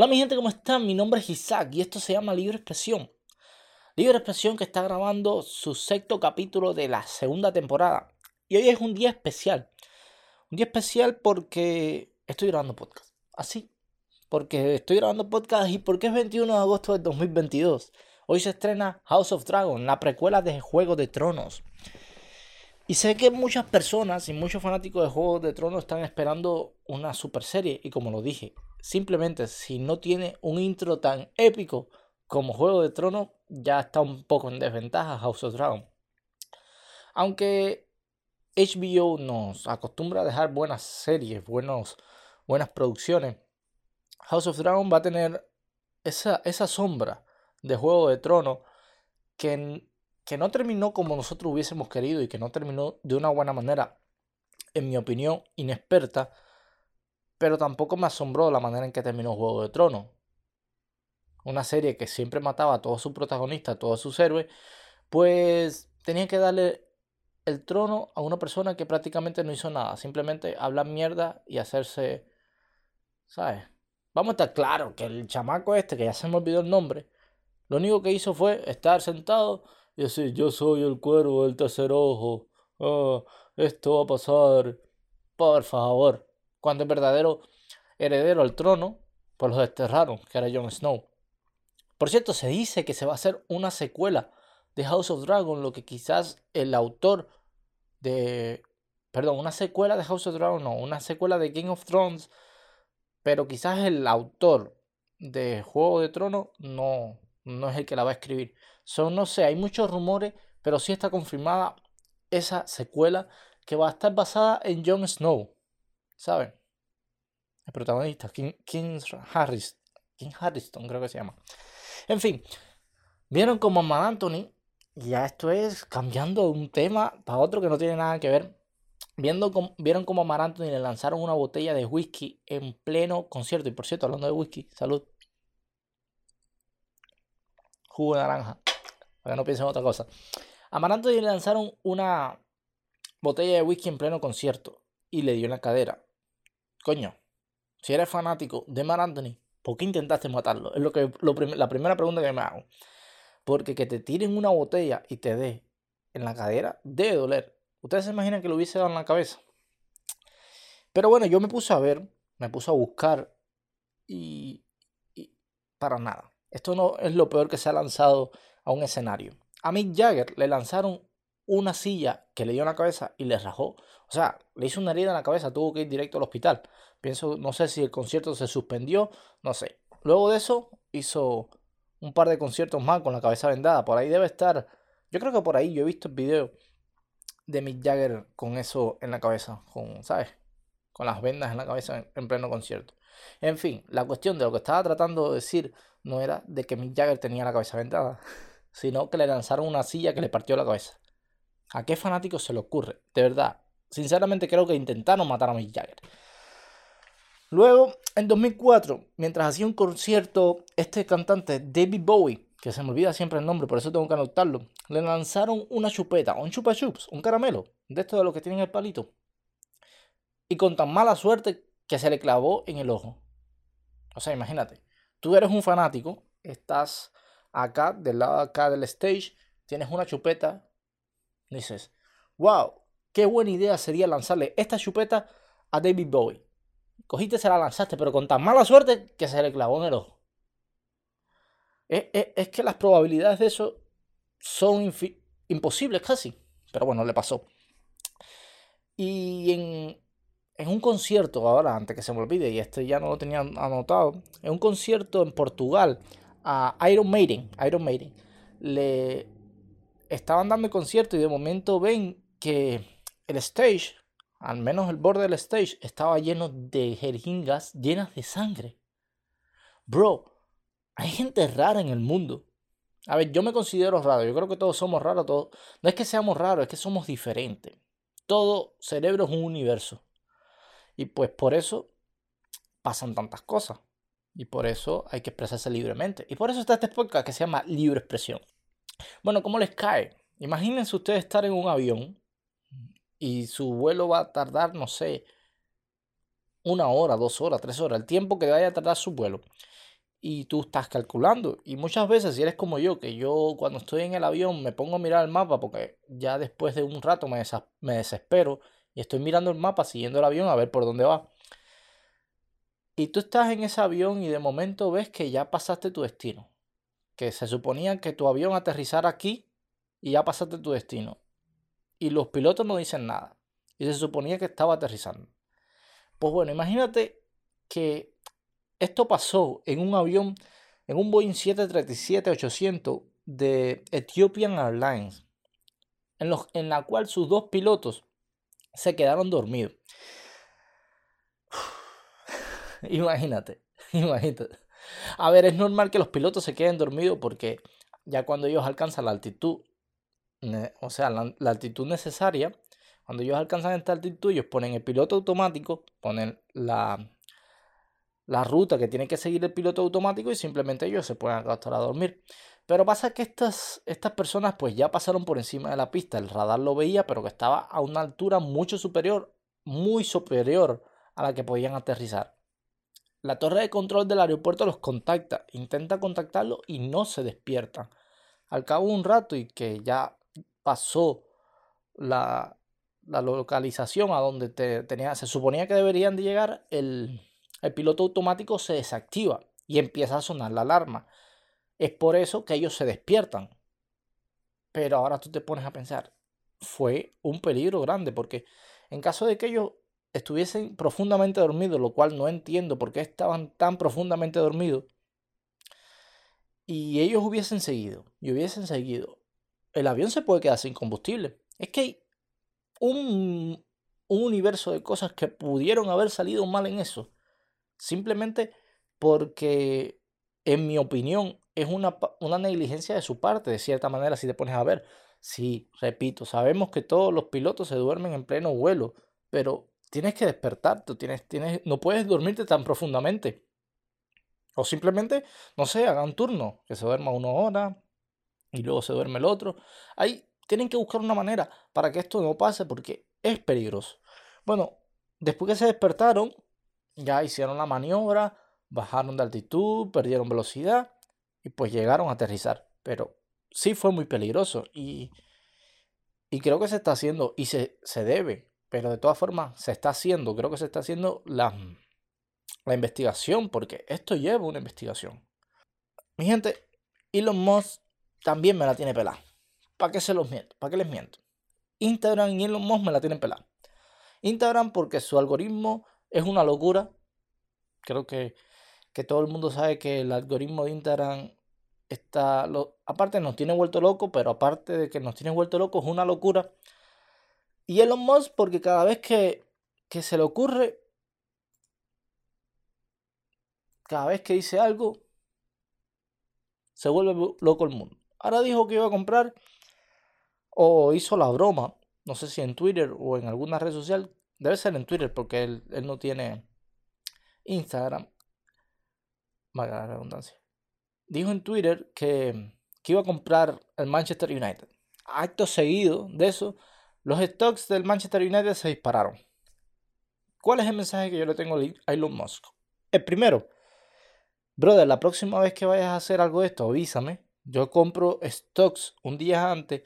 Hola mi gente, ¿cómo están? Mi nombre es Isaac y esto se llama Libre Expresión. Libre Expresión que está grabando su sexto capítulo de la segunda temporada. Y hoy es un día especial. Un día especial porque estoy grabando podcast. Así. Porque estoy grabando podcast y porque es 21 de agosto del 2022. Hoy se estrena House of Dragon, la precuela de Juego de Tronos. Y sé que muchas personas y muchos fanáticos de Juego de Tronos están esperando una super serie. Y como lo dije, simplemente si no tiene un intro tan épico como Juego de Tronos, ya está un poco en desventaja House of Dragon. Aunque HBO nos acostumbra a dejar buenas series, buenas producciones, House of Dragon va a tener esa sombra de Juego de Tronos que no terminó como nosotros hubiésemos querido y que no terminó de una buena manera, en mi opinión, inexperta, pero tampoco me asombró la manera en que terminó Juego de Tronos. Una serie que siempre mataba a todos sus protagonistas, a todos sus héroes, pues tenía que darle el trono a una persona que prácticamente no hizo nada, simplemente hablar mierda y hacerse, ¿sabes? Vamos a estar claros que el chamaco este, que ya se me olvidó el nombre, lo único que hizo fue estar sentado y decir, yo soy el cuervo del tercer ojo, esto va a pasar, por favor. Cuando el verdadero heredero al trono, pues los desterraron, que era Jon Snow. Por cierto, se dice que se va a hacer una secuela de House of Dragon, lo que quizás el autor de... Perdón, una secuela de House of Dragon, no, una secuela de Game of Thrones, pero quizás el autor de Juego de Tronos no es el que la va a escribir. No sé, hay muchos rumores, pero sí está confirmada esa secuela que va a estar basada en Jon Snow, ¿saben? El protagonista, King Harrington, creo que se llama. En fin, vieron como Marc Anthony, ya esto es cambiando un tema para otro que no tiene nada que ver, vieron como Marc Anthony le lanzaron una botella de whisky en pleno concierto. Y por cierto, hablando de whisky, salud. Jugo de naranja, para que no piensen en otra cosa. A Marc Anthony le lanzaron una botella de whisky en pleno concierto y le dio en la cadera. Coño, si eres fanático de Marc Anthony, ¿por qué intentaste matarlo? Es la primera pregunta que me hago. Porque que te tiren una botella y te dé en la cadera debe doler. Ustedes se imaginan que lo hubiese dado en la cabeza. Pero bueno, yo me puse a buscar y para nada. Esto no es lo peor que se ha lanzado a un escenario. A Mick Jagger le lanzaron una silla que le dio en la cabeza y le rajó. O sea, le hizo una herida en la cabeza, tuvo que ir directo al hospital. No sé si el concierto se suspendió, no sé. Luego de eso, hizo un par de conciertos más con la cabeza vendada. Por ahí debe estar, yo creo que por ahí yo he visto el video de Mick Jagger con eso en la cabeza. ¿Sabes? Con las vendas en la cabeza en pleno concierto. En fin, la cuestión de lo que estaba tratando de decir no era de que Mick Jagger tenía la cabeza vendada, sino que le lanzaron una silla que le partió la cabeza. ¿A qué fanático se le ocurre? De verdad, sinceramente creo que intentaron matar a Mick Jagger. Luego, en 2004, mientras hacía un concierto, este cantante, David Bowie, que se me olvida siempre el nombre, por eso tengo que anotarlo, le lanzaron una chupeta, un chupa chups, un caramelo, de estos de los que tienen el palito. Y con tan mala suerte que se le clavó en el ojo. O sea, imagínate, tú eres un fanático, estás acá, del lado de acá del stage, tienes una chupeta. Dices, wow, qué buena idea sería lanzarle esta chupeta a David Bowie. Cogiste, se la lanzaste, pero con tan mala suerte que se le clavó en el ojo. Es que las probabilidades de eso son imposibles casi. Pero bueno, le pasó. Y en un concierto, ahora antes que se me olvide, y este ya no lo tenía anotado, en un concierto en Portugal a Iron Maiden le... Estaban dando el concierto y de momento ven que el stage, al menos el borde del stage, estaba lleno de jeringas llenas de sangre. Bro, hay gente rara en el mundo. A ver, yo me considero raro. Yo creo que todos somos raros. Todos. No es que seamos raros, es que somos diferentes. Todo cerebro es un universo. Y pues por eso pasan tantas cosas. Y por eso hay que expresarse libremente. Y por eso está este podcast que se llama Libre Expresión. Bueno, ¿cómo les cae? Imagínense ustedes estar en un avión y su vuelo va a tardar, no sé, 1 hora, 2 horas, 3 horas, el tiempo que vaya a tardar su vuelo. y tú estás calculando. Y muchas veces, si eres como yo, que yo cuando estoy en el avión me pongo a mirar el mapa, porque ya después de un rato me desespero y estoy mirando el mapa, siguiendo el avión a ver por dónde va. Y tú estás en ese avión y de momento ves que ya pasaste tu destino, que se suponía que tu avión aterrizara aquí y ya pasaste tu destino. Y los pilotos no dicen nada. Y se suponía que estaba aterrizando. Pues bueno, imagínate que esto pasó en un avión, en un Boeing 737-800 de Ethiopian Airlines, en la cual sus dos pilotos se quedaron dormidos. Imagínate. A ver, es normal que los pilotos se queden dormidos porque ya cuando ellos alcanzan la altitud, o sea, la altitud necesaria, cuando ellos alcanzan esta altitud, ellos ponen el piloto automático, ponen la ruta que tiene que seguir el piloto automático y simplemente ellos se pueden acostar a dormir. Pero pasa que estas personas pues ya pasaron por encima de la pista, el radar lo veía, pero que estaba a una altura muy superior a la que podían aterrizar. La torre de control del aeropuerto los contacta, intenta contactarlos y no se despiertan. Al cabo de un rato y que ya pasó la localización a donde se suponía que deberían de llegar, el piloto automático se desactiva y empieza a sonar la alarma. Es por eso que ellos se despiertan. Pero ahora tú te pones a pensar, fue un peligro grande porque en caso de que ellos estuviesen profundamente dormidos, lo cual no entiendo por qué estaban tan profundamente dormidos, y ellos hubiesen seguido, el avión se puede quedar sin combustible. Es que hay un universo de cosas que pudieron haber salido mal en eso, simplemente porque, en mi opinión, es una negligencia de su parte, de cierta manera, si te pones a ver. Sí, repito, sabemos que todos los pilotos se duermen en pleno vuelo, pero tienes que despertarte, no puedes dormirte tan profundamente. O simplemente, no sé, hagan turno, que se duerma una hora y luego se duerme el otro. Ahí tienen que buscar una manera para que esto no pase porque es peligroso. Bueno, después que se despertaron, ya hicieron la maniobra, bajaron de altitud, perdieron velocidad y pues llegaron a aterrizar. Pero sí fue muy peligroso y creo que se está haciendo y se debe. Pero de todas formas se está haciendo la investigación, porque esto lleva una investigación. Mi gente, Elon Musk también me la tiene pelada. ¿Para qué les miento? Instagram y Elon Musk me la tienen pelada. Instagram porque su algoritmo es una locura. Creo que todo el mundo sabe que el algoritmo de Instagram aparte nos tiene vuelto loco, pero aparte de que nos tiene vuelto loco es una locura. Y Elon Musk porque cada vez que se le ocurre, cada vez que dice algo, se vuelve loco el mundo. Ahora dijo que iba a comprar, o hizo la broma, no sé si en Twitter o en alguna red social, debe ser en Twitter porque él no tiene Instagram, valga la redundancia. Dijo en Twitter que iba a comprar el Manchester United. Acto seguido de eso, los stocks del Manchester United se dispararon. ¿Cuál es el mensaje que yo le tengo a Elon Musk? El primero, brother, la próxima vez que vayas a hacer algo de esto, avísame. Yo compro stocks un día antes,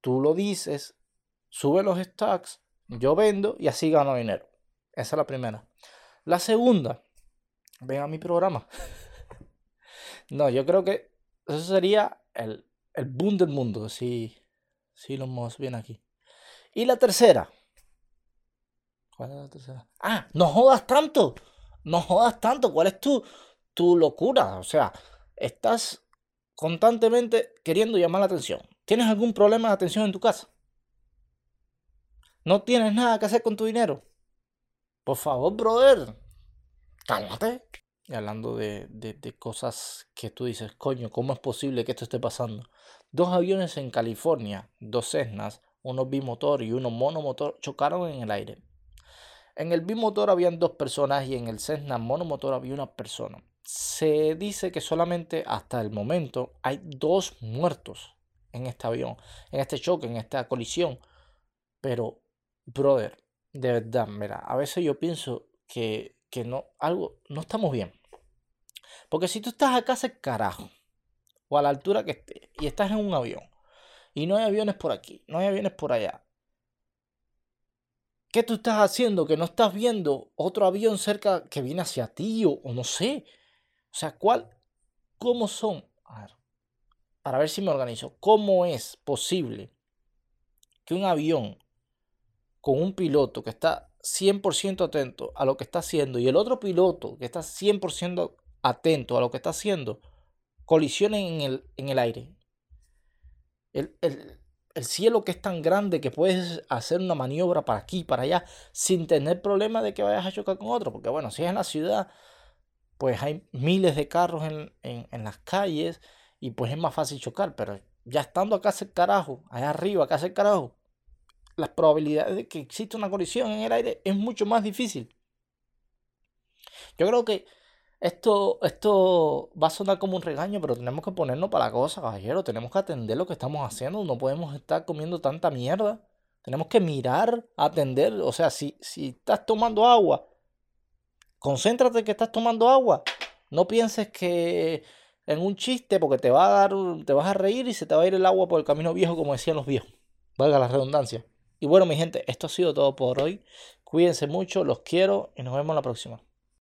tú lo dices, sube los stocks, yo vendo y así gano dinero. Esa es la primera. La segunda, ven a mi programa. No, yo creo que eso sería el boom del mundo si Elon Musk viene aquí. Y la tercera. ¿Cuál es la tercera? Ah, no jodas tanto. ¿Cuál es tu locura? O sea, estás constantemente queriendo llamar la atención. ¿Tienes algún problema de atención en tu casa? ¿No tienes nada que hacer con tu dinero? Por favor, brother, cálmate. Y hablando de cosas que tú dices, coño, ¿cómo es posible que esto esté pasando? 2 aviones en California, 2 Cessnas, uno bimotor y uno monomotor, chocaron en el aire. En el bimotor habían 2 personas y en el Cessna monomotor había una persona. Se dice que solamente hasta el momento hay 2 muertos en este avión, en este choque, en esta colisión. Pero, brother, de verdad, mira, a veces yo pienso que no estamos bien. Porque si tú estás acá hace el carajo, o a la altura que estés, y estás en un avión, y no hay aviones por aquí, no hay aviones por allá, ¿qué tú estás haciendo que no estás viendo otro avión cerca que viene hacia ti? O no sé. O sea, ¿cómo son? Para ver si me organizo. ¿Cómo es posible que un avión con un piloto que está 100% atento a lo que está haciendo y el otro piloto que está 100% atento a lo que está haciendo colisionen en el aire? El cielo, que es tan grande que puedes hacer una maniobra para aquí, para allá, sin tener problema de que vayas a chocar con otro. Porque bueno, si es en la ciudad, pues hay miles de carros en las calles y pues es más fácil chocar. Pero ya estando acá hace el carajo, allá arriba, acá hace el carajo, las probabilidades de que exista una colisión en el aire es mucho más difícil. Yo creo que esto va a sonar como un regaño, pero tenemos que ponernos para la cosa, caballero. Tenemos que atender lo que estamos haciendo. No podemos estar comiendo tanta mierda. Tenemos que mirar, atender. O sea, si estás tomando agua, concéntrate que estás tomando agua. No pienses que en un chiste, porque te vas a reír y se te va a ir el agua por el camino viejo, como decían los viejos. Valga la redundancia. Y bueno, mi gente, esto ha sido todo por hoy. Cuídense mucho, los quiero y nos vemos la próxima.